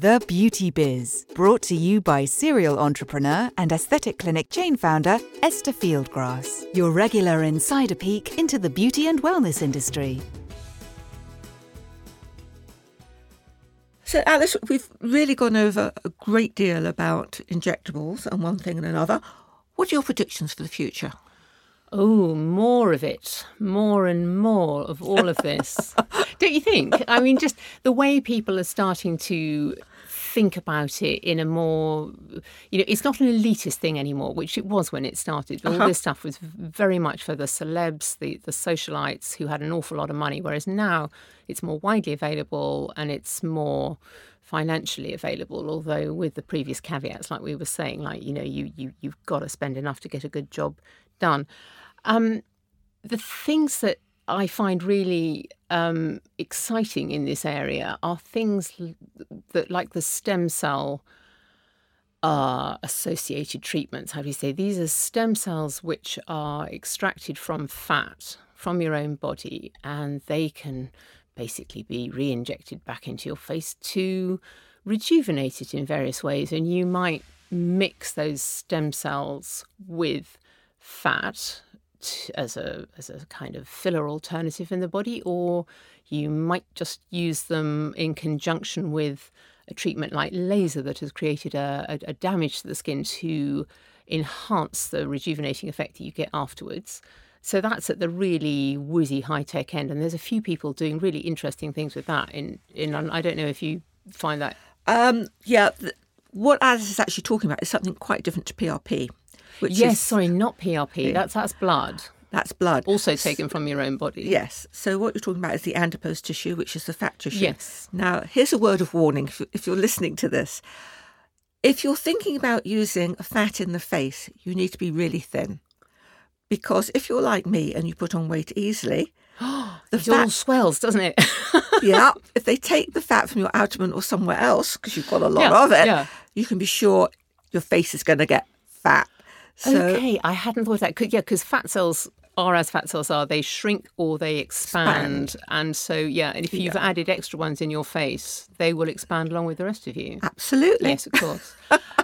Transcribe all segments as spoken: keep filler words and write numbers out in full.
The Beauty Biz, brought to you by serial entrepreneur and aesthetic clinic chain founder Esther Fieldgrass, your regular insider peek into the beauty and wellness industry. So Alice, we've really gone over a great deal about injectables and one thing and another. What are your predictions for the future? Oh, more of it. More and more of all of this. Don't you think? I mean, just the way people are starting to think about it in a more, you know, it's not an elitist thing anymore, which it was when it started. All uh-huh. this stuff was very much for the celebs, the, the socialites who had an awful lot of money, whereas now it's more widely available and it's more financially available, although with the previous caveats, like we were saying, like, you know, you, you, you've got to spend enough to get a good job done. Um, the things that I find really um, exciting in this area are things that, like the stem cell uh, associated treatments. How do you say? These are stem cells which are extracted from fat, from your own body, and they can basically be re-injected back into your face to rejuvenate it in various ways. And you might mix those stem cells with fat as a as a kind of filler alternative in the body, or you might just use them in conjunction with a treatment like laser that has created a, a, a damage to the skin to enhance the rejuvenating effect that you get afterwards. So that's at the really woozy high-tech end, and there's a few people doing really interesting things with that in, in I don't know if you find that. Um, yeah, th- what Alice is actually talking about is something quite different to P R P. Which yes, is, sorry, not P R P. That's that's blood. That's blood. Also taken from your own body. Yes. So what you're talking about is the adipose tissue, which is the fat tissue. Yes. Now, here's a word of warning if you're listening to this. If you're thinking about using fat in the face, you need to be really thin. Because if you're like me and you put on weight easily, the fat all swells, doesn't it? Yeah. If they take the fat from your abdomen or somewhere else, because you've got a lot yeah, of it, yeah. you can be sure your face is going to get fat. So, okay, I hadn't thought of that. Cause, yeah, because fat cells are as fat cells are. They shrink or they expand. expand. And so, yeah, and if yeah. you've added extra ones in your face, they will expand along with the rest of you. Absolutely. Yes, of course.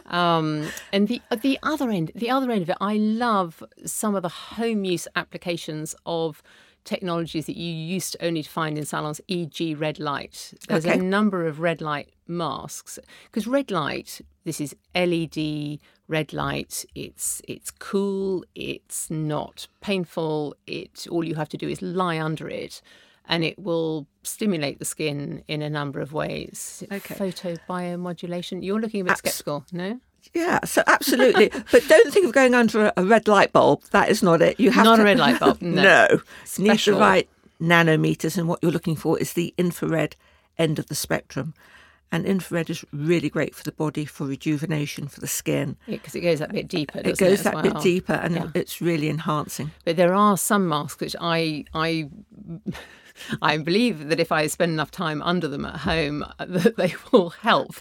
um, and the the other end, the other end of it, I love some of the home use applications of technologies that you used to only find in salons, for example red light. There's okay. a number of red light masks. Because red light, this is L E D red light, it's it's cool, it's not painful, it all you have to do is lie under it and it will stimulate the skin in a number of ways. Okay. Photobiomodulation. You're looking a bit Abs- sceptical, no? Yeah, so absolutely. But don't think of going under a red light bulb. That is not it. You have Not to, a red light bulb, no. No. You need the right nanometers, and what you're looking for is the infrared end of the spectrum. And infrared is really great for the body, for rejuvenation, for the skin. Yeah, because it goes that bit deeper, doesn't it? It goes that bit deeper, and yeah. it's really enhancing. But there are some masks which I... I I believe that if I spend enough time under them at home, that they will help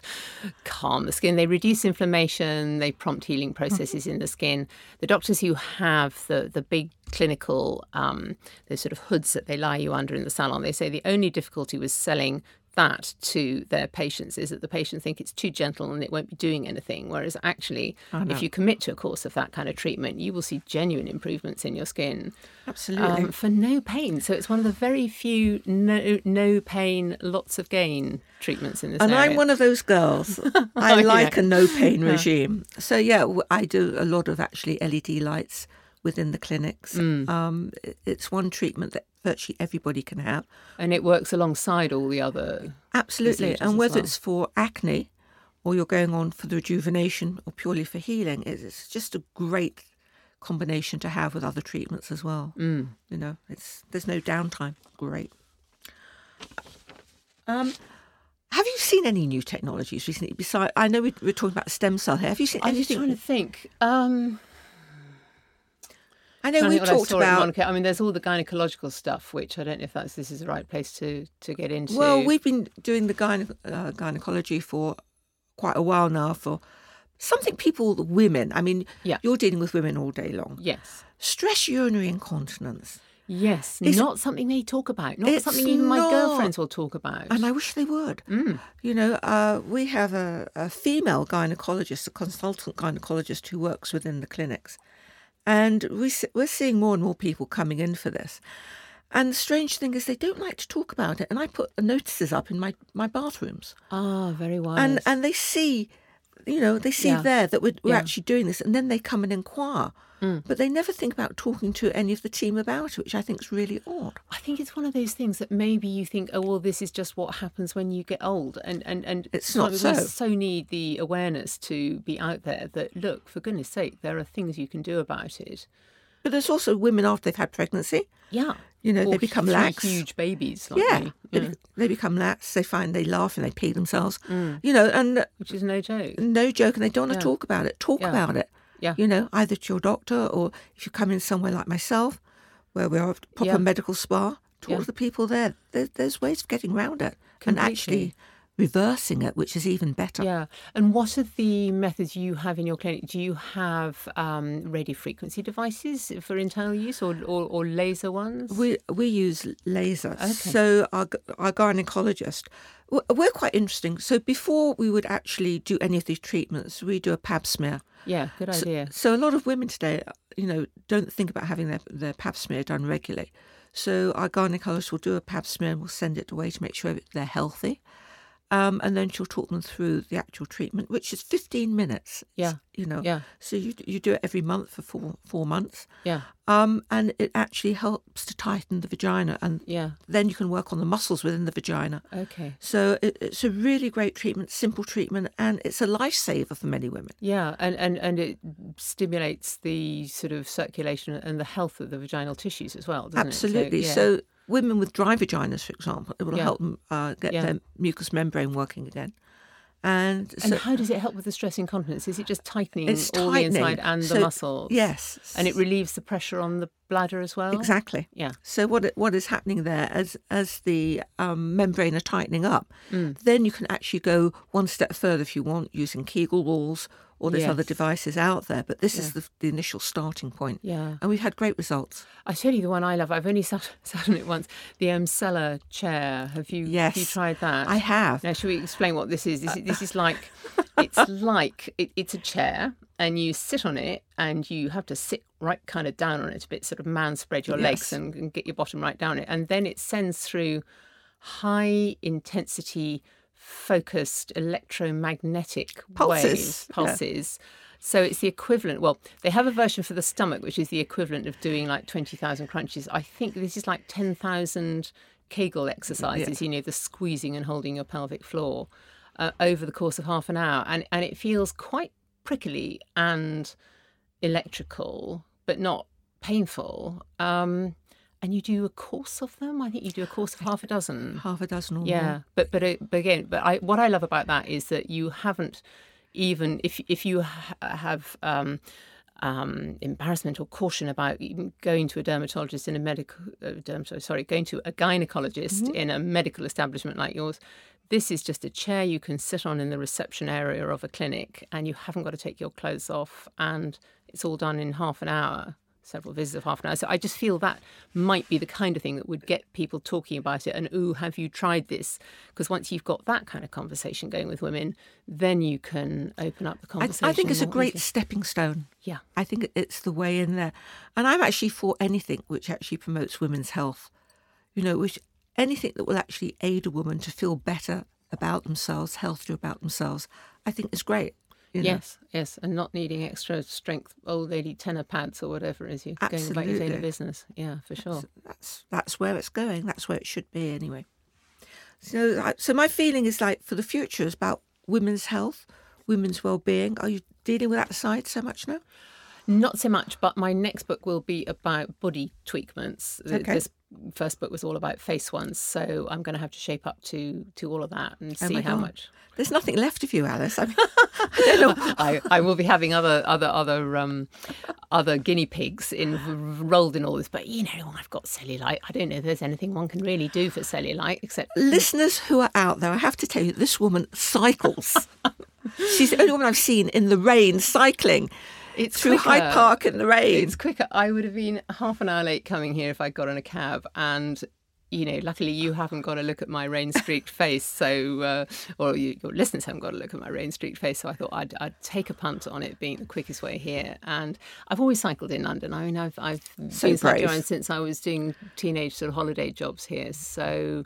calm the skin. They reduce inflammation. They prompt healing processes in the skin. The doctors who have the, the big clinical, um, those sort of hoods that they lie you under in the salon, they say the only difficulty with selling that to their patients is that the patient think it's too gentle and it won't be doing anything. Whereas actually, oh, no. if you commit to a course of that kind of treatment, you will see genuine improvements in your skin. Absolutely. Um, for no pain. So it's one of the very few no no pain, lots of gain treatments in this and area. And I'm one of those girls. I like yeah. a no pain regime. Yeah. So yeah, I do a lot of actually L E D lights within the clinics. Mm. Um, it's one treatment that virtually everybody can have. And it works alongside all the other... Absolutely. And whether well. it's for acne or you're going on for the rejuvenation or purely for healing, it's just a great combination to have with other treatments as well. Mm. You know, it's there's no downtime. Great. Um, have you seen any new technologies recently? Besides, I know we we're talking about stem cell hair. Have you seen I'm anything? I'm trying to think... Um... I know we've talked about... I mean, there's all the gynecological stuff, which I don't know if that's this is the right place to, to get into. Well, we've been doing the gyne- uh, gynecology for quite a while now for something people, women. I mean, yeah. you're dealing with women all day long. Yes. Stress urinary incontinence. Yes, it's not something they talk about, not something even not, my girlfriends will talk about. And I wish they would. Mm. You know, uh, we have a, a female gynecologist, a consultant gynecologist who works within the clinics. And we, we're seeing more and more people coming in for this. And the strange thing is they don't like to talk about it. And I put notices up in my, my bathrooms. Ah, very wise. And, and they see... You know, they see yeah. there that we're, we're yeah. actually doing this, and then they come and inquire. Mm. But they never think about talking to any of the team about it, which I think is really odd. I think it's one of those things that maybe you think, oh, well, this is just what happens when you get old. And, and, and it's not so. We so need the awareness to be out there that, look, for goodness sake, there are things you can do about it. But there's also women after they've had pregnancy. Yeah. You know, or they become lax. Huge babies. Like yeah. yeah. They, they become lax. They find they laugh and they pee themselves. Mm. You know, and... Which is no joke. No joke. And they don't want yeah. to talk about it. Talk yeah. about it. Yeah. You know, either to your doctor or if you come in somewhere like myself where we're a proper yeah. medical spa, talk yeah. to the people there. there. There's ways of getting around it. Completely. And actually... reversing it, which is even better. Yeah. And what are the methods you have in your clinic? Do you have um, radiofrequency devices for internal use, or, or, or laser ones? We we use laser. Okay. So our our gynecologist, we're quite interesting. So before we would actually do any of these treatments, we do a Pap smear. Yeah, good idea. So, so a lot of women today, you know, don't think about having their their Pap smear done regularly. So our gynecologist will do a Pap smear and we'll send it away to make sure they're healthy. Um, and then she'll talk them through the actual treatment, which is fifteen minutes. Yeah. You know, yeah. So you you do it every month for four, four months. Yeah. Um, and it actually helps to tighten the vagina. And yeah. then you can work on the muscles within the vagina. Okay. So it, it's a really great treatment, simple treatment, and it's a lifesaver for many women. Yeah. And, and, and it stimulates the sort of circulation and the health of the vaginal tissues as well, doesn't Absolutely. it? Absolutely. So, yeah. so women with dry vaginas, for example, it will yeah. help them uh, get yeah. their mucous membrane working again. And, so, and how does it help with the stress incontinence? Is it just tightening it's all tightening. the inside and so, the muscles? Yes. And it relieves the pressure on the bladder as well? Exactly. Yeah. So what it, what is happening there, as, as the um, membrane are tightening up, mm. then you can actually go one step further if you want, using Kegel walls, all these yes. other devices out there, but this yeah. is the, the initial starting point. Yeah. And we've had great results. I tell you the one I love. I've only sat, sat on it once, the M-Cellar chair. Have you, yes. have you tried that? I have. Now, should we explain what this is? This, uh, this is like, it's like, it, it's a chair and you sit on it and you have to sit right kind of down on it a bit, sort of man spread your yes. legs and, and get your bottom right down it. And then it sends through high intensity focused electromagnetic pulses. waves, pulses. Yeah. So it's the equivalent, well, they have a version for the stomach, which is the equivalent of doing like twenty thousand crunches. I think this is like ten thousand Kegel exercises, yeah. you know, the squeezing and holding your pelvic floor uh, over the course of half an hour. And, and it feels quite prickly and electrical, but not painful. Um And you do a course of them. I think you do a course of half a dozen. Half a dozen or yeah. more. Yeah, but but but again, but I, what I love about that is that you haven't even if if you ha- have um, um, embarrassment or caution about going to a dermatologist in a medical uh, dermatologist, sorry, going to a gynecologist mm-hmm. in a medical establishment like yours. This is just a chair you can sit on in the reception area of a clinic, and you haven't got to take your clothes off, and it's all done in half an hour. Several visits of half an hour. So I just feel that might be the kind of thing that would get people talking about it and, ooh, have you tried this? Because once you've got that kind of conversation going with women, then you can open up the conversation. I, I think it's a great stepping stone. Yeah. I think it's the way in there. And I'm actually for anything which actually promotes women's health, you know, which anything that will actually aid a woman to feel better about themselves, healthier about themselves, I think is great. You know? Yes, yes, and not needing extra strength, old lady tenor pads or whatever it is you're Absolutely. going about your daily business. Yeah, for sure. That's, that's that's where it's going. That's where it should be anyway. So, so my feeling is like for the future is about women's health, women's well-being. Are you dealing with that side so much now? Not so much, but my next book will be about body tweakments. Okay. This first book was all about face ones, so I'm going to have to shape up to to all of that and see oh how God. much. There's nothing left of you, Alice. I mean, I don't know. I, I will be having other other other um, other guinea pigs enrolled in all this, but you know, I've got cellulite. I don't know if there's anything one can really do for cellulite except listeners who are out there. I have to tell you, this woman cycles. She's the only woman I've seen in the rain cycling. It's through quicker. Hyde Park in the rain. It's quicker. I would have been half an hour late coming here if I'd got on a cab. And, you know, luckily you haven't got a look at my rain-streaked face. So, uh, or you, your listeners haven't got a look at my rain-streaked face. So I thought I'd, I'd take a punt on it being the quickest way here. And I've always cycled in London. I mean, I've, I've so been cycling around since I was doing teenage sort of holiday jobs here. So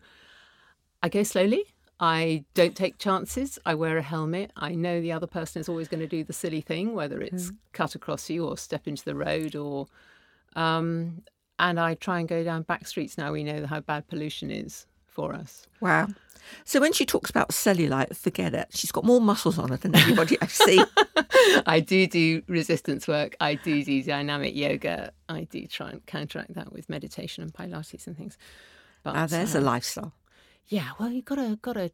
I go slowly. I don't take chances. I wear a helmet. I know the other person is always going to do the silly thing, whether it's mm. cut across you or step into the road. Or, um, and I try and go down back streets. Now we know how bad pollution is for us. Wow. So when she talks about cellulite, forget it. She's got more muscles on her than anybody I've seen. I do do resistance work. I do do dynamic yoga. I do try and counteract that with meditation and Pilates and things. But, now there's uh, a lifestyle. Yeah, well, you've got to, got to,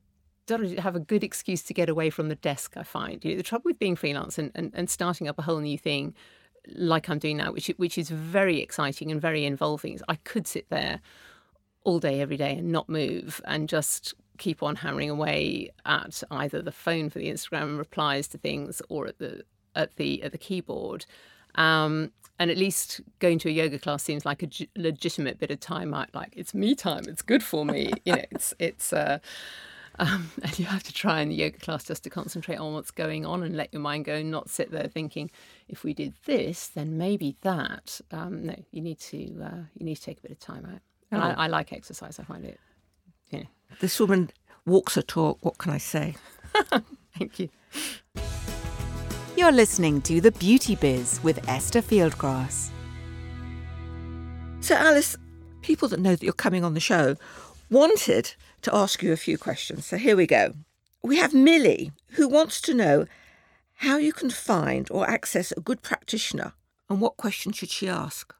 got to have a good excuse to get away from the desk, I find. You know, the trouble with being freelance and, and, and starting up a whole new thing like I'm doing now, which which is very exciting and very involving, is I could sit there all day, every day and not move and just keep on hammering away at either the phone for the Instagram replies to things or at the at the, at the keyboard. Um, and at least going to a yoga class seems like a g- legitimate bit of time out. Like, it's me time. It's good for me. You know, it's, it's, uh, um, and you have to try in the yoga class just to concentrate on what's going on and let your mind go and not sit there thinking, if we did this, then maybe that. Um, no, you need to, uh, you need to take a bit of time out. And oh. I, I like exercise. I find it, you know. This woman walks her talk. What can I say? Thank you. You're listening to The Beauty Biz with Esther Fieldgrass. So Alice, people that know that you're coming on the show wanted to ask you a few questions. So here we go. We have Millie, who wants to know how you can find or access a good practitioner and what questions should she ask?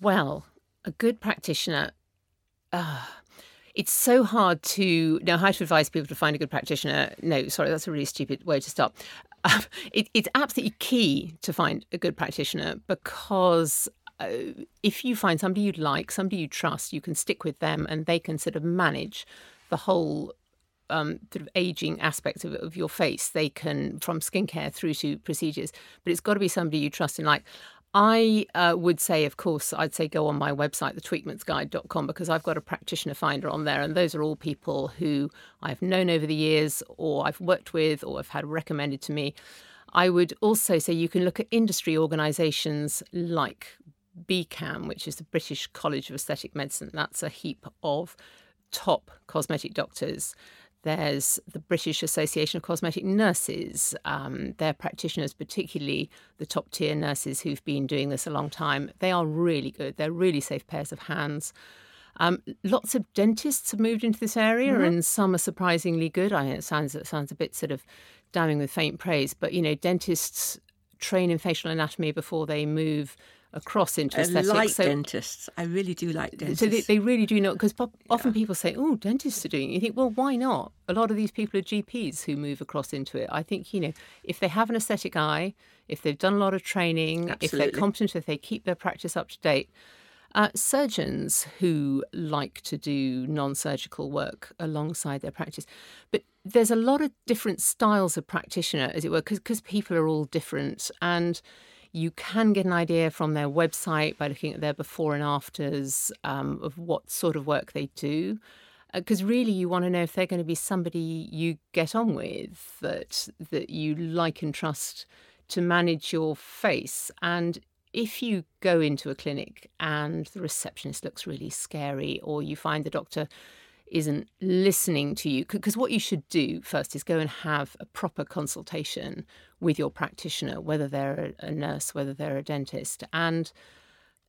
Well, a good practitioner... Uh... It's so hard to know how to advise people to find a good practitioner. No, sorry, that's a really stupid way to start. Um, it, it's absolutely key to find a good practitioner because uh, if you find somebody you'd like, somebody you trust, you can stick with them and they can sort of manage the whole um, sort of aging aspect of, of your face. They can, from skincare through to procedures, but it's got to be somebody you trust and like. I uh, would say, of course, I'd say go on my website, the tweakments guide dot com, because I've got a practitioner finder on there. And those are all people who I've known over the years or I've worked with or I've had recommended to me. I would also say you can look at industry organisations like B C A M, which is the British College of Aesthetic Medicine. That's a heap of top cosmetic doctors. There's the British Association of Cosmetic Nurses. Um, their practitioners, particularly the top-tier nurses who've been doing this a long time, they are really good. They're really safe pairs of hands. Um, lots of dentists have moved into this area, mm-hmm. and some are surprisingly good. I know it sounds it sounds a bit sort of damning with faint praise, but you know, dentists train in facial anatomy before they move across into aesthetics. I like so, dentists. I really do like dentists. So they, they really do know, because pop, yeah. often people say, oh, dentists are doing it. You think, well, why not? A lot of these people are G Ps who move across into it. I think, you know, if they have an aesthetic eye, if they've done a lot of training, Absolutely. If they're competent, if they keep their practice up to date. Uh, surgeons who like to do non-surgical work alongside their practice. But there's a lot of different styles of practitioner, as it were, because people are all different. And you can get an idea from their website by looking at their before and afters um, of what sort of work they do. Because uh, really you want to know if they're going to be somebody you get on with, that that you like and trust to manage your face. And if you go into a clinic and the receptionist looks really scary, or you find the doctor isn't listening to you, because what you should do first is go and have a proper consultation with your practitioner, whether they're a nurse, whether they're a dentist. And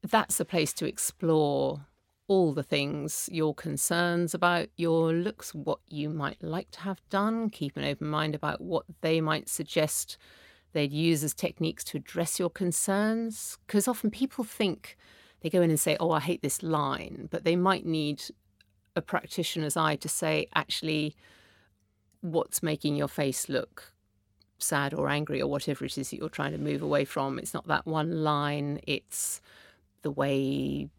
that's the place to explore all the things, your concerns about your looks, what you might like to have done, keep an open mind about what they might suggest they'd use as techniques to address your concerns. Because often people think they go in and say, oh, I hate this line, but they might need a practitioner's eye to say, actually, what's making your face look sad or angry or whatever it is that you're trying to move away from. It's not that one line. It's the way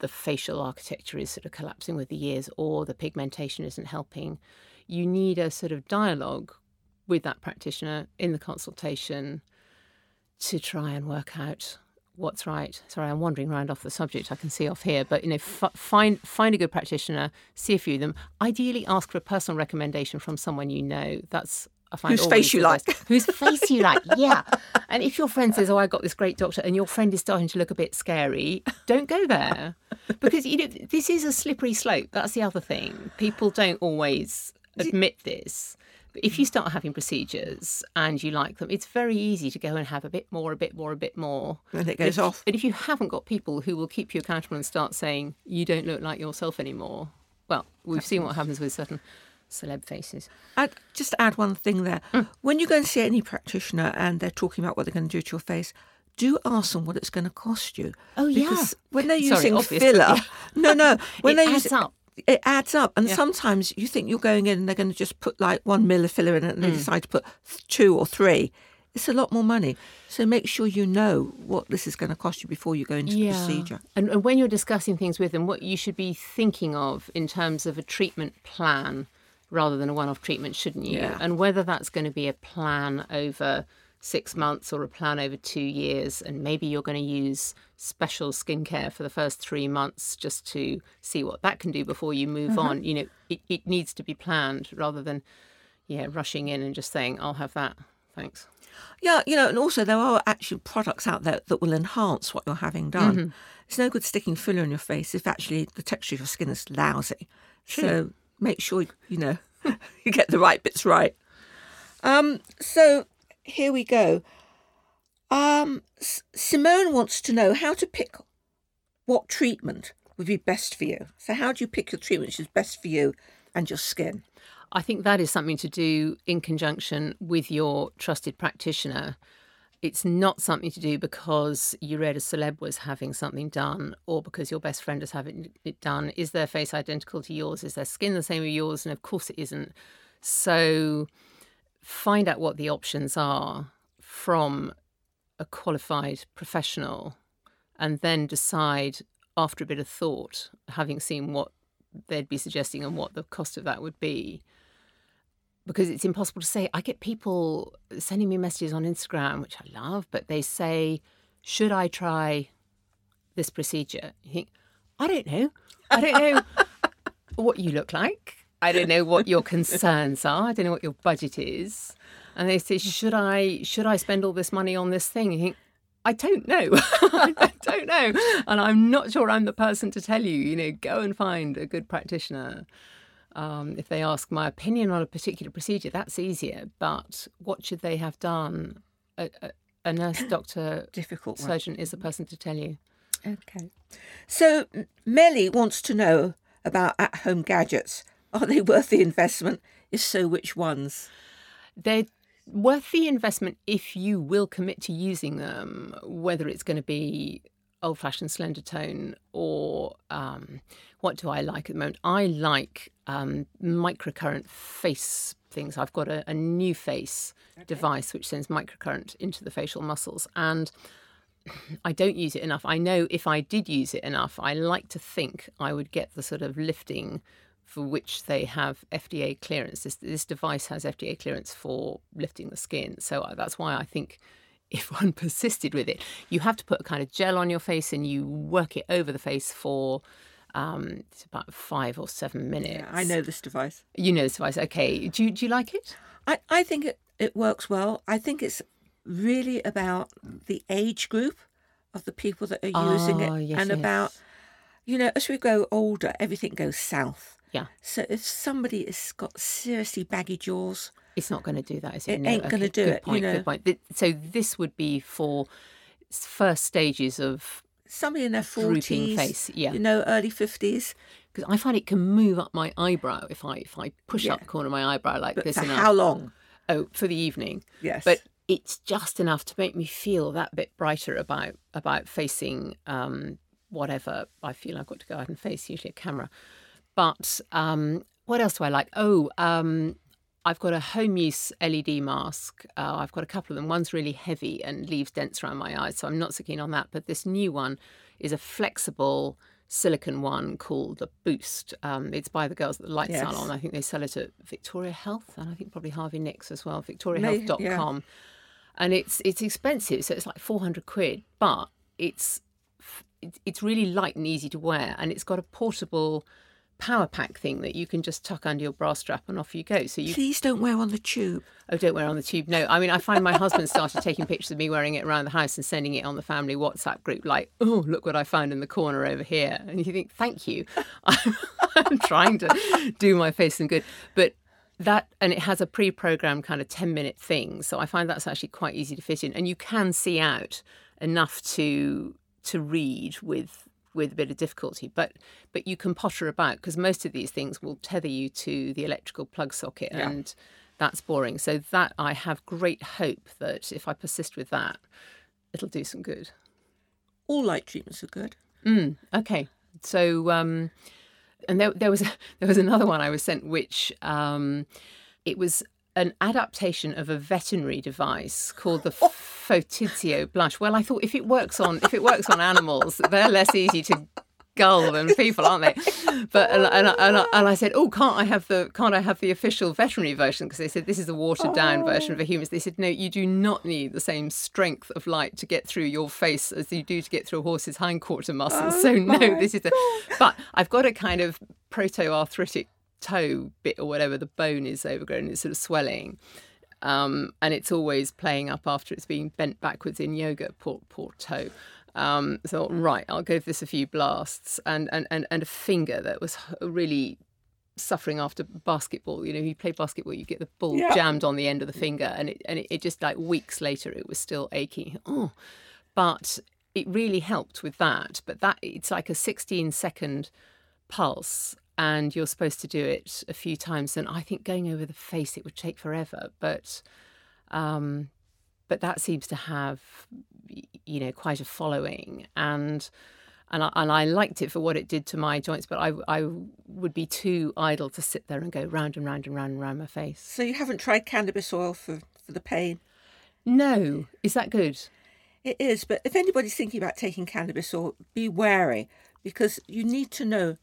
the facial architecture is sort of collapsing with the years, or the pigmentation isn't helping. You need a sort of dialogue with that practitioner in the consultation to try and work out what's right. Sorry, I'm wandering around off the subject. I can see off here, but you know, f- find find a good practitioner, see a few of them. Ideally, ask for a personal recommendation from someone you know. That's I find whose face you like. Whose face you like, yeah. And if your friend says, "Oh, I got this great doctor," and your friend is starting to look a bit scary, don't go there, because you know this is a slippery slope. That's the other thing. People don't always admit this. If you start having procedures and you like them, it's very easy to go and have a bit more, a bit more, a bit more. And it goes off. And if you haven't got people who will keep you accountable and start saying, you don't look like yourself anymore. Well, we've That's seen nice. What happens with certain celeb faces. I'd just add one thing there. Mm. When you go and see any practitioner and they're talking about what they're going to do to your face, do ask them what it's going to cost you. Oh, because yeah. Because when they're using Sorry, filler... no, no. When it adds use, up. It adds up. And yeah. sometimes you think you're going in and they're going to just put like one mil of filler in it and mm. they decide to put two or three. It's a lot more money. So make sure you know what this is going to cost you before you go into yeah. the procedure. And, and when you're discussing things with them, what you should be thinking of in terms of a treatment plan rather than a one-off treatment, shouldn't you? Yeah. And whether that's going to be a plan over six months or a plan over two years, and maybe you're going to use special skincare for the first three months just to see what that can do before you move mm-hmm. on. You know, it, it needs to be planned rather than, yeah, rushing in and just saying, I'll have that, thanks. Yeah, you know, and also there are actually products out there that will enhance what you're having done. Mm-hmm. It's no good sticking filler in your face if actually the texture of your skin is lousy. True. So make sure, you know, you get the right bits right. Um, so... Here we go. Um, S- Simone wants to know how to pick what treatment would be best for you. So how do you pick your treatment which is best for you and your skin? I think that is something to do in conjunction with your trusted practitioner. It's not something to do because you read a celeb was having something done or because your best friend is having it done. Is their face identical to yours? Is their skin the same as yours? And of course it isn't. So... find out what the options are from a qualified professional and then decide after a bit of thought, having seen what they'd be suggesting and what the cost of that would be. Because it's impossible to say. I get people sending me messages on Instagram, which I love, but they say, should I try this procedure? You think, I don't know. I don't know what you look like. I don't know what your concerns are. I don't know what your budget is. And they say, should I should I spend all this money on this thing? And you think, I don't know. I don't know. And I'm not sure I'm the person to tell you, you know, go and find a good practitioner. Um, if they ask my opinion on a particular procedure, that's easier. But what should they have done? A, a, a nurse, doctor, difficult surgeon is the person to tell you. Okay. So Melly wants to know about at-home gadgets. Are they worth the investment? If so, which ones? They're worth the investment if you will commit to using them, whether it's going to be old-fashioned slender tone or um, what do I like at the moment? I like um, microcurrent face things. I've got a, a new face okay. device which sends microcurrent into the facial muscles, and I don't use it enough. I know if I did use it enough, I like to think I would get the sort of lifting for which they have F D A clearance. This, this device has F D A clearance for lifting the skin. So that's why I think if one persisted with it, you have to put a kind of gel on your face and you work it over the face for um, it's about five or seven minutes. Yeah, I know this device. You know this device. Okay. Do, do you like it? I, I think it, it works well. I think it's really about the age group of the people that are using oh, it yes, and yes. about, you know, as we go older, everything goes south. Yeah. So if somebody has got seriously baggy jaws... it's not going to do that, is it? It no, ain't okay, going to do good it. Point, you know. Good point. So this would be for first stages of... somebody in their forties, face. Yeah. You know, early fifties. Because I find it can move up my eyebrow if I if I push yeah. up the corner of my eyebrow like but this. For and how I'll, long? Oh, for the evening. Yes. But it's just enough to make me feel that bit brighter about, about facing um, whatever I feel I've got to go out and face, usually a camera. But um, what else do I like? Oh, um, I've got a home use L E D mask. Uh, I've got a couple of them. One's really heavy and leaves dents around my eyes, so I'm not so keen on that. But this new one is a flexible silicone one called the Boost. Um, it's by the girls at the Light yes. Salon. I think they sell it at Victoria Health and I think probably Harvey Nicks as well, victoria health dot com. Yeah. and it's it's expensive, so it's like four hundred quid, but it's it's really light and easy to wear, and it's got a portable power pack thing that you can just tuck under your bra strap and off you go. So you please don't wear on the tube. Oh, don't wear on the tube. No, I mean, I find my husband started taking pictures of me wearing it around the house and sending it on the family WhatsApp group, like, oh, look what I found in the corner over here. And you think, thank you. I'm, I'm trying to do my face some good. But that, and it has a pre-programmed kind of ten minute thing. So I find that's actually quite easy to fit in. And you can see out enough to to read with with a bit of difficulty, but but you can potter about, because most of these things will tether you to the electrical plug socket, yeah. and that's boring. So that, I have great hope that if I persist with that, it'll do some good. All light treatments are good. Mm, okay. So, um, and there, there was there was another one I was sent, which um, it was an adaptation of a veterinary device called the oh. Fotizio blush. Well, I thought if it works on if it works on animals, they're less easy to gull than people, aren't they? But and and, and, I, and I said, oh, can't I have the can't I have the official veterinary version? Because they said this is a watered down oh. version for humans. They said no, you do not need the same strength of light to get through your face as you do to get through a horse's hindquarter muscles. Oh, so no, this is the. But I've got a kind of proto-arthritic toe bit or whatever, the bone is overgrown, it's sort of swelling, um, and it's always playing up after it's being bent backwards in yoga, poor, poor toe. Um, so, right, I'll give this a few blasts, and, and, and, and a finger that was really suffering after basketball. You know, if you play basketball, you get the ball yeah. jammed on the end of the finger, and it, and it, it just, like, weeks later, it was still aching. Oh, but it really helped with that. But that, it's like a sixteen second pulse, and you're supposed to do it a few times. And I think going over the face, it would take forever. But um, but that seems to have, you know, quite a following. And and I, and I liked it for what it did to my joints. But I, I would be too idle to sit there and go round and round and round and round my face. So you haven't tried cannabis oil for, for the pain? No. Is that good? It is. But if anybody's thinking about taking cannabis oil, be wary, because you need to know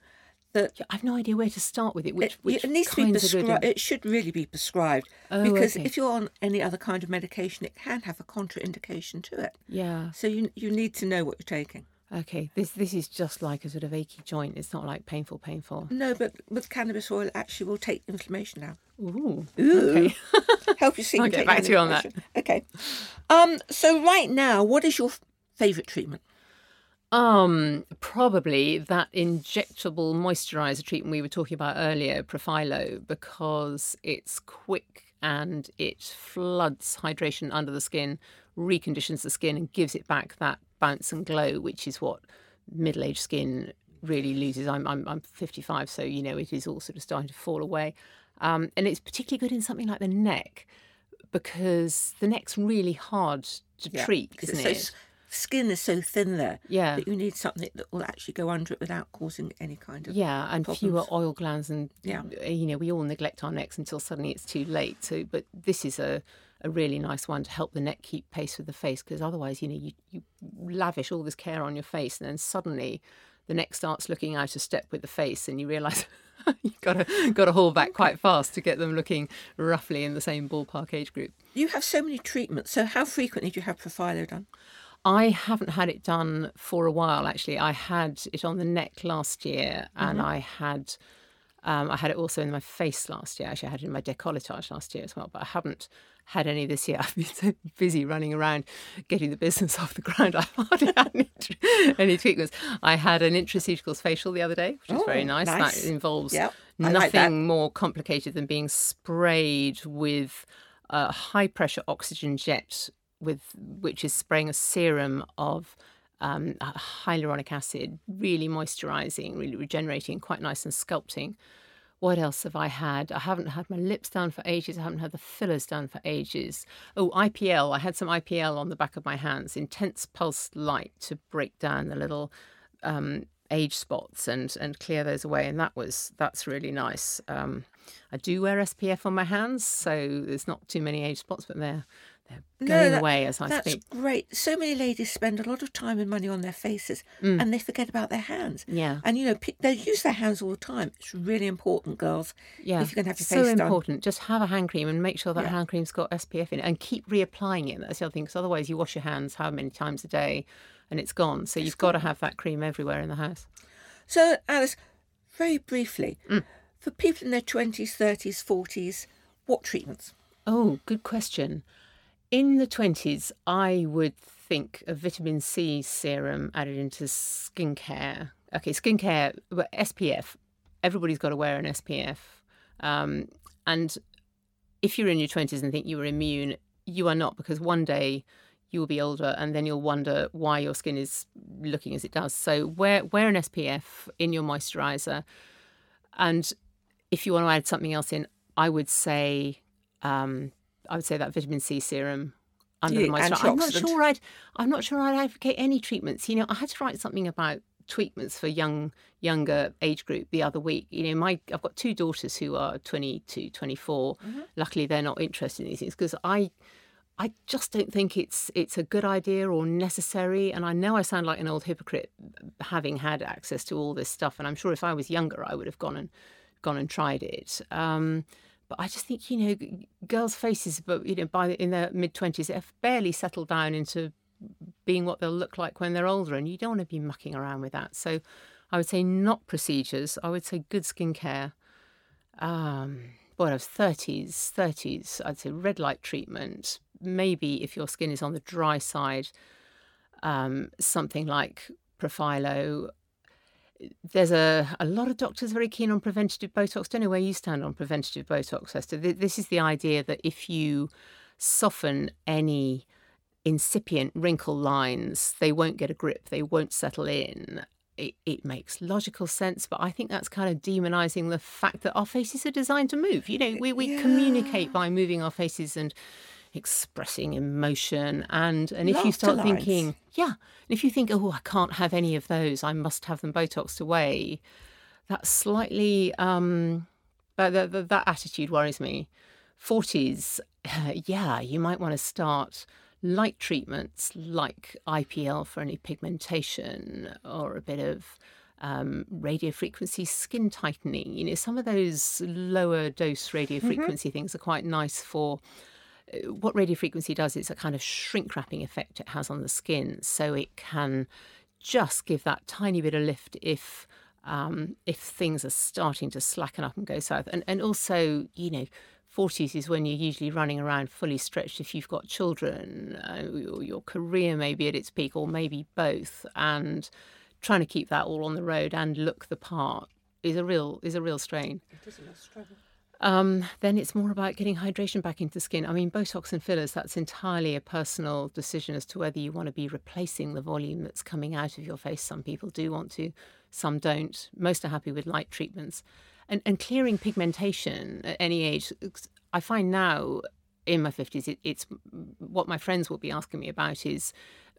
that I have no idea where to start with it. Which, it, which it needs to be prescribed. It should really be prescribed, oh, because okay. if you're on any other kind of medication, it can have a contraindication to it. Yeah. So you you need to know what you're taking. Okay. This this is just like a sort of achy joint. It's not like painful, painful. No, but with cannabis oil, actually, will take inflammation down. Ooh. Ooh. Okay. Help you see. I'll get back to you on that. Okay. Um. So right now, what is your favourite treatment? Um, probably that injectable moisturiser treatment we were talking about earlier, Profhilo, because it's quick and it floods hydration under the skin, reconditions the skin and gives it back that bounce and glow, which is what middle-aged skin really loses. I'm, I'm, I'm fifty-five, so, you know, it is all sort of starting to fall away. Um, and it's particularly good in something like the neck, because the neck's really hard to yeah. treat, isn't it? So- Skin is so thin there yeah. that you need something that will actually go under it without causing any kind of yeah, and problems. Fewer oil glands, and yeah. you know, we all neglect our necks until suddenly it's too late. So, but this is a, a really nice one to help the neck keep pace with the face, because otherwise, you know, you, you lavish all this care on your face, and then suddenly the neck starts looking out of step with the face, and you realise you've got to got to haul back quite fast to get them looking roughly in the same ballpark age group. You have so many treatments. So, how frequently do you have Profhilo done? I haven't had it done for a while, actually. I had it on the neck last year, and mm-hmm. I had um, I had it also in my face last year. Actually, I had it in my décolletage last year as well, but I haven't had any this year. I've been so busy running around getting the business off the ground. I've hardly had any, any treatments. I had an intraceuticals facial the other day, which was oh, very nice. nice. That involves yep. nothing like that. More complicated than being sprayed with a high-pressure oxygen jet, with which is spraying a serum of um, hyaluronic acid, really moisturising, really regenerating, quite nice and sculpting. What else have I had? I haven't had my lips done for ages. I haven't had the fillers done for ages. Oh, I P L. I had some I P L on the back of my hands, intense pulsed light to break down the little um, age spots and and clear those away. And that was that's really nice. Um, I do wear S P F on my hands, so there's not too many age spots, but they're going no, away as I that's speak. That's great. So many ladies spend a lot of time and money on their faces mm. and they forget about their hands. Yeah. And, you know, they use their hands all the time. It's really important, girls, yeah. if you're going to have your so face done. So important. Just have a hand cream and make sure that yeah. hand cream's got S P F in it and keep reapplying it. That's the other thing, because otherwise you wash your hands how many times a day and it's gone. So it's you've gone. got to have that cream everywhere in the house. So, Alice, very briefly, mm. for people in their twenties, thirties, forties, what treatments? Oh, good question. In the twenties, I would think of vitamin C serum added into skincare. Okay, skincare, S P F. Everybody's got to wear an S P F. Um, and if you're in your twenties and think you were immune, you are not, because one day you will be older and then you'll wonder why your skin is looking as it does. So wear, wear an S P F in your moisturiser. And if you want to add something else in, I would say... Um, I would say that vitamin C serum under yeah, the moisturiser. I'm not sure I'd I'm not sure I'd advocate any treatments. You know, I had to write something about tweakments for young younger age group the other week. You know, my I've got two daughters who are twenty-two, twenty-four. Mm-hmm. Luckily they're not interested in these things, because I I just don't think it's it's a good idea or necessary. And I know I sound like an old hypocrite having had access to all this stuff, and I'm sure if I was younger I would have gone and gone and tried it. Um But I just think, you know, girls' faces, but you know, by in their mid twenties, they've barely settled down into being what they'll look like when they're older, and you don't want to be mucking around with that. So, I would say not procedures. I would say good skincare. Um, what else? Thirties, thirties. I'd say red light treatment. Maybe if your skin is on the dry side, um, something like Profhilo. There's a, a lot of doctors very keen on preventative Botox. Don't know where you stand on preventative Botox, Esther. This is the idea that if you soften any incipient wrinkle lines, they won't get a grip, they won't settle in. It, it makes logical sense, but I think that's kind of demonising the fact that our faces are designed to move. You know, we, we yeah. communicate by moving our faces and expressing emotion, and and if Laughter you start lines. thinking yeah and if you think, oh, I can't have any of those, I must have them Botoxed away, that's slightly um but the, the, that attitude worries me. Forties, uh, yeah you might want to start light treatments like I P L for any pigmentation, or a bit of Um, radio frequency skin tightening. You know, some of those lower dose radio frequency mm-hmm. things are quite nice for what radio frequency does. It's a kind of shrink wrapping effect it has on the skin, so it can just give that tiny bit of lift if um, if things are starting to slacken up and go south. And and also, you know, forties is when you're usually running around fully stretched if you've got children, uh, or your career maybe at its peak, or maybe both, and trying to keep that all on the road and look the part is a real is a real strain. It is a real struggle. Um, then it's more about getting hydration back into the skin. I mean, Botox and fillers, that's entirely a personal decision as to whether you want to be replacing the volume that's coming out of your face. Some people do want to, some don't. Most are happy with light treatments. And, and clearing pigmentation at any age. I find now in my fifties, it, it's what my friends will be asking me about is,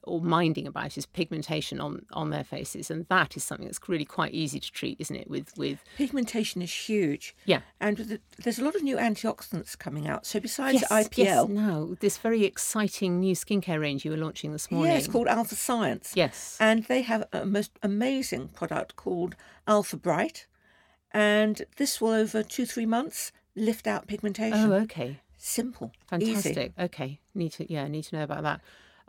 or minding about, is pigmentation on, on their faces. And that is something that's really quite easy to treat, isn't it? With with Pigmentation is huge. Yeah. And with the, there's a lot of new antioxidants coming out. So besides yes, I P L... Yes, now, this very exciting new skincare range you were launching this morning. Yeah, it's called Alpha Science. Yes. And they have a most amazing product called Alpha Bright. And this will, over two, three months, lift out pigmentation. Oh, okay. Simple. Fantastic. Easy. Okay. Need to, yeah, need to know about that.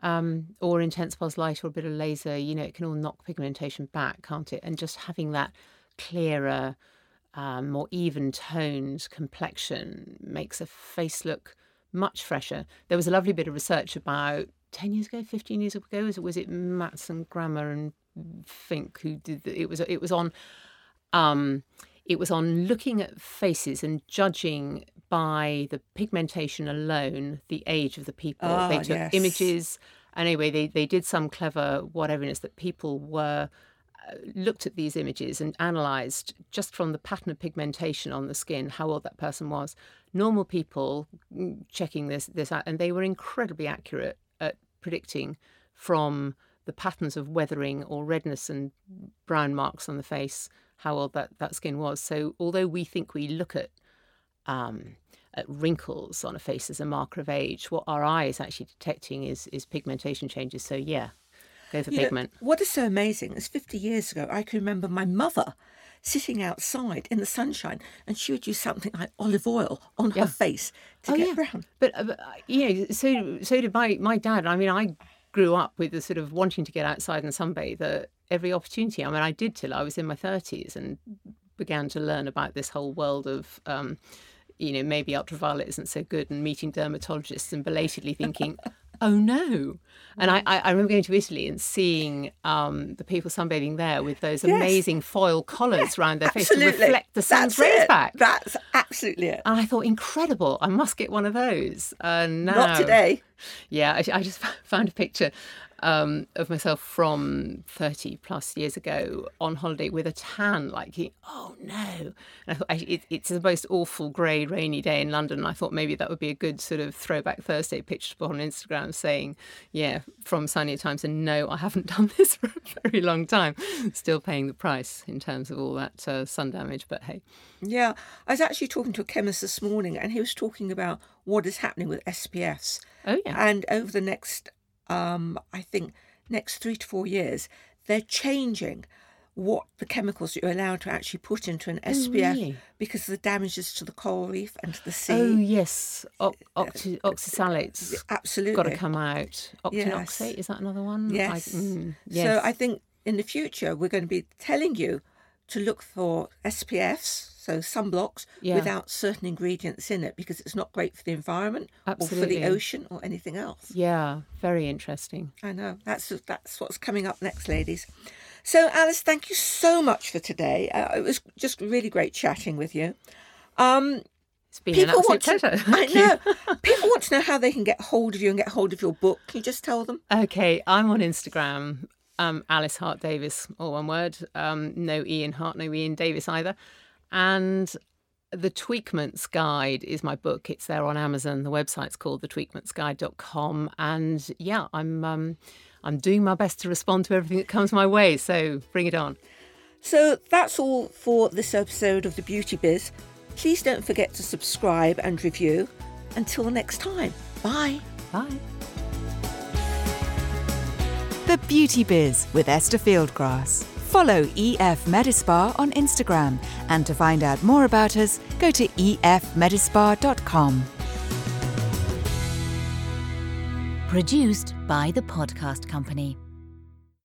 Um, or intense pulse light or a bit of laser, you know, it can all knock pigmentation back, can't it? And just having that clearer, um, more even-toned complexion makes a face look much fresher. There was a lovely bit of research about ten years ago, fifteen years ago, was it, was it Matson, Grammer and Fink who did the, it? Was it was on um, it was on looking at faces and judging by the pigmentation alone, the age of the people. Oh, they took yes. images. And anyway, they, they did some clever whateverness that people were uh, looked at these images and analysed just from the pattern of pigmentation on the skin, how old that person was. Normal people checking this, this out, and they were incredibly accurate at predicting from the patterns of weathering or redness and brown marks on the face how old that, that skin was. So although we think we look at Um, at wrinkles on a face as a marker of age. What our eye is actually detecting is is pigmentation changes. So yeah, go for you pigment. Know, what is so amazing is fifty years ago, I can remember my mother sitting outside in the sunshine, and she would use something like olive oil on yeah. her face to oh, get yeah. brown. But, uh, but uh, yeah, so so did my my dad. I mean, I grew up with the sort of wanting to get outside and sunbathe at every opportunity. I mean, I did till I was in my thirties and began to learn about this whole world of, um, you know, maybe ultraviolet isn't so good, and meeting dermatologists and belatedly thinking, oh no. And I, I remember going to Italy and seeing um, the people sunbathing there with those yes. amazing foil collars yeah, around their absolutely. face to reflect the sun's That's rays it. back. That's absolutely it. And I thought, incredible, I must get one of those. Uh, no. Not today. Yeah, I, I just found a picture um, of myself from thirty plus years ago on holiday with a tan, like, oh no. And I thought, it, it's the most awful grey, rainy day in London. And I thought maybe that would be a good sort of throwback Thursday picture to put on Instagram saying, yeah, from sunnier times. And no, I haven't done this for a very long time. Still paying the price in terms of all that uh, sun damage, but hey. Yeah, I was actually talking to a chemist this morning, and he was talking about what is happening with S P Fs. Oh, yeah. And over the next, um, I think, next three to four years, they're changing what the chemicals that you're allowed to actually put into an S P F oh, really? because of the damages to the coral reef and to the sea. Oh, yes. O- oxy- oxysalates. Absolutely. Got to come out. Octinoxate, yes. Is that another one? Yes. I, mm, yes. So I think in the future, we're going to be telling you to look for S P Fs, so sunblocks, yeah. without certain ingredients in it, because it's not great for the environment Absolutely. or for the ocean or anything else. Yeah, very interesting. I know. That's that's what's coming up next, ladies. So, Alice, thank you so much for today. Uh, it was just really great chatting with you. Um, it's been an absolute pleasure. I know. People want to know how they can get hold of you and get hold of your book. Can you just tell them? Okay, I'm on Instagram. Um, Alice Hart-Davis, all one word. Um, no E in Hart, no E in Davis either. And The Tweakments Guide is my book. It's there on Amazon. The website's called the tweakments guide dot com. And yeah, I'm um, I'm doing my best to respond to everything that comes my way. So bring it on. So that's all for this episode of The Beauty Biz. Please don't forget to subscribe and review. Until next time. Bye. Bye. The Beauty Biz with Esther Fieldgrass. Follow E F Medispa on Instagram, and to find out more about us, go to e f medispa dot com. Produced by The Podcast Company.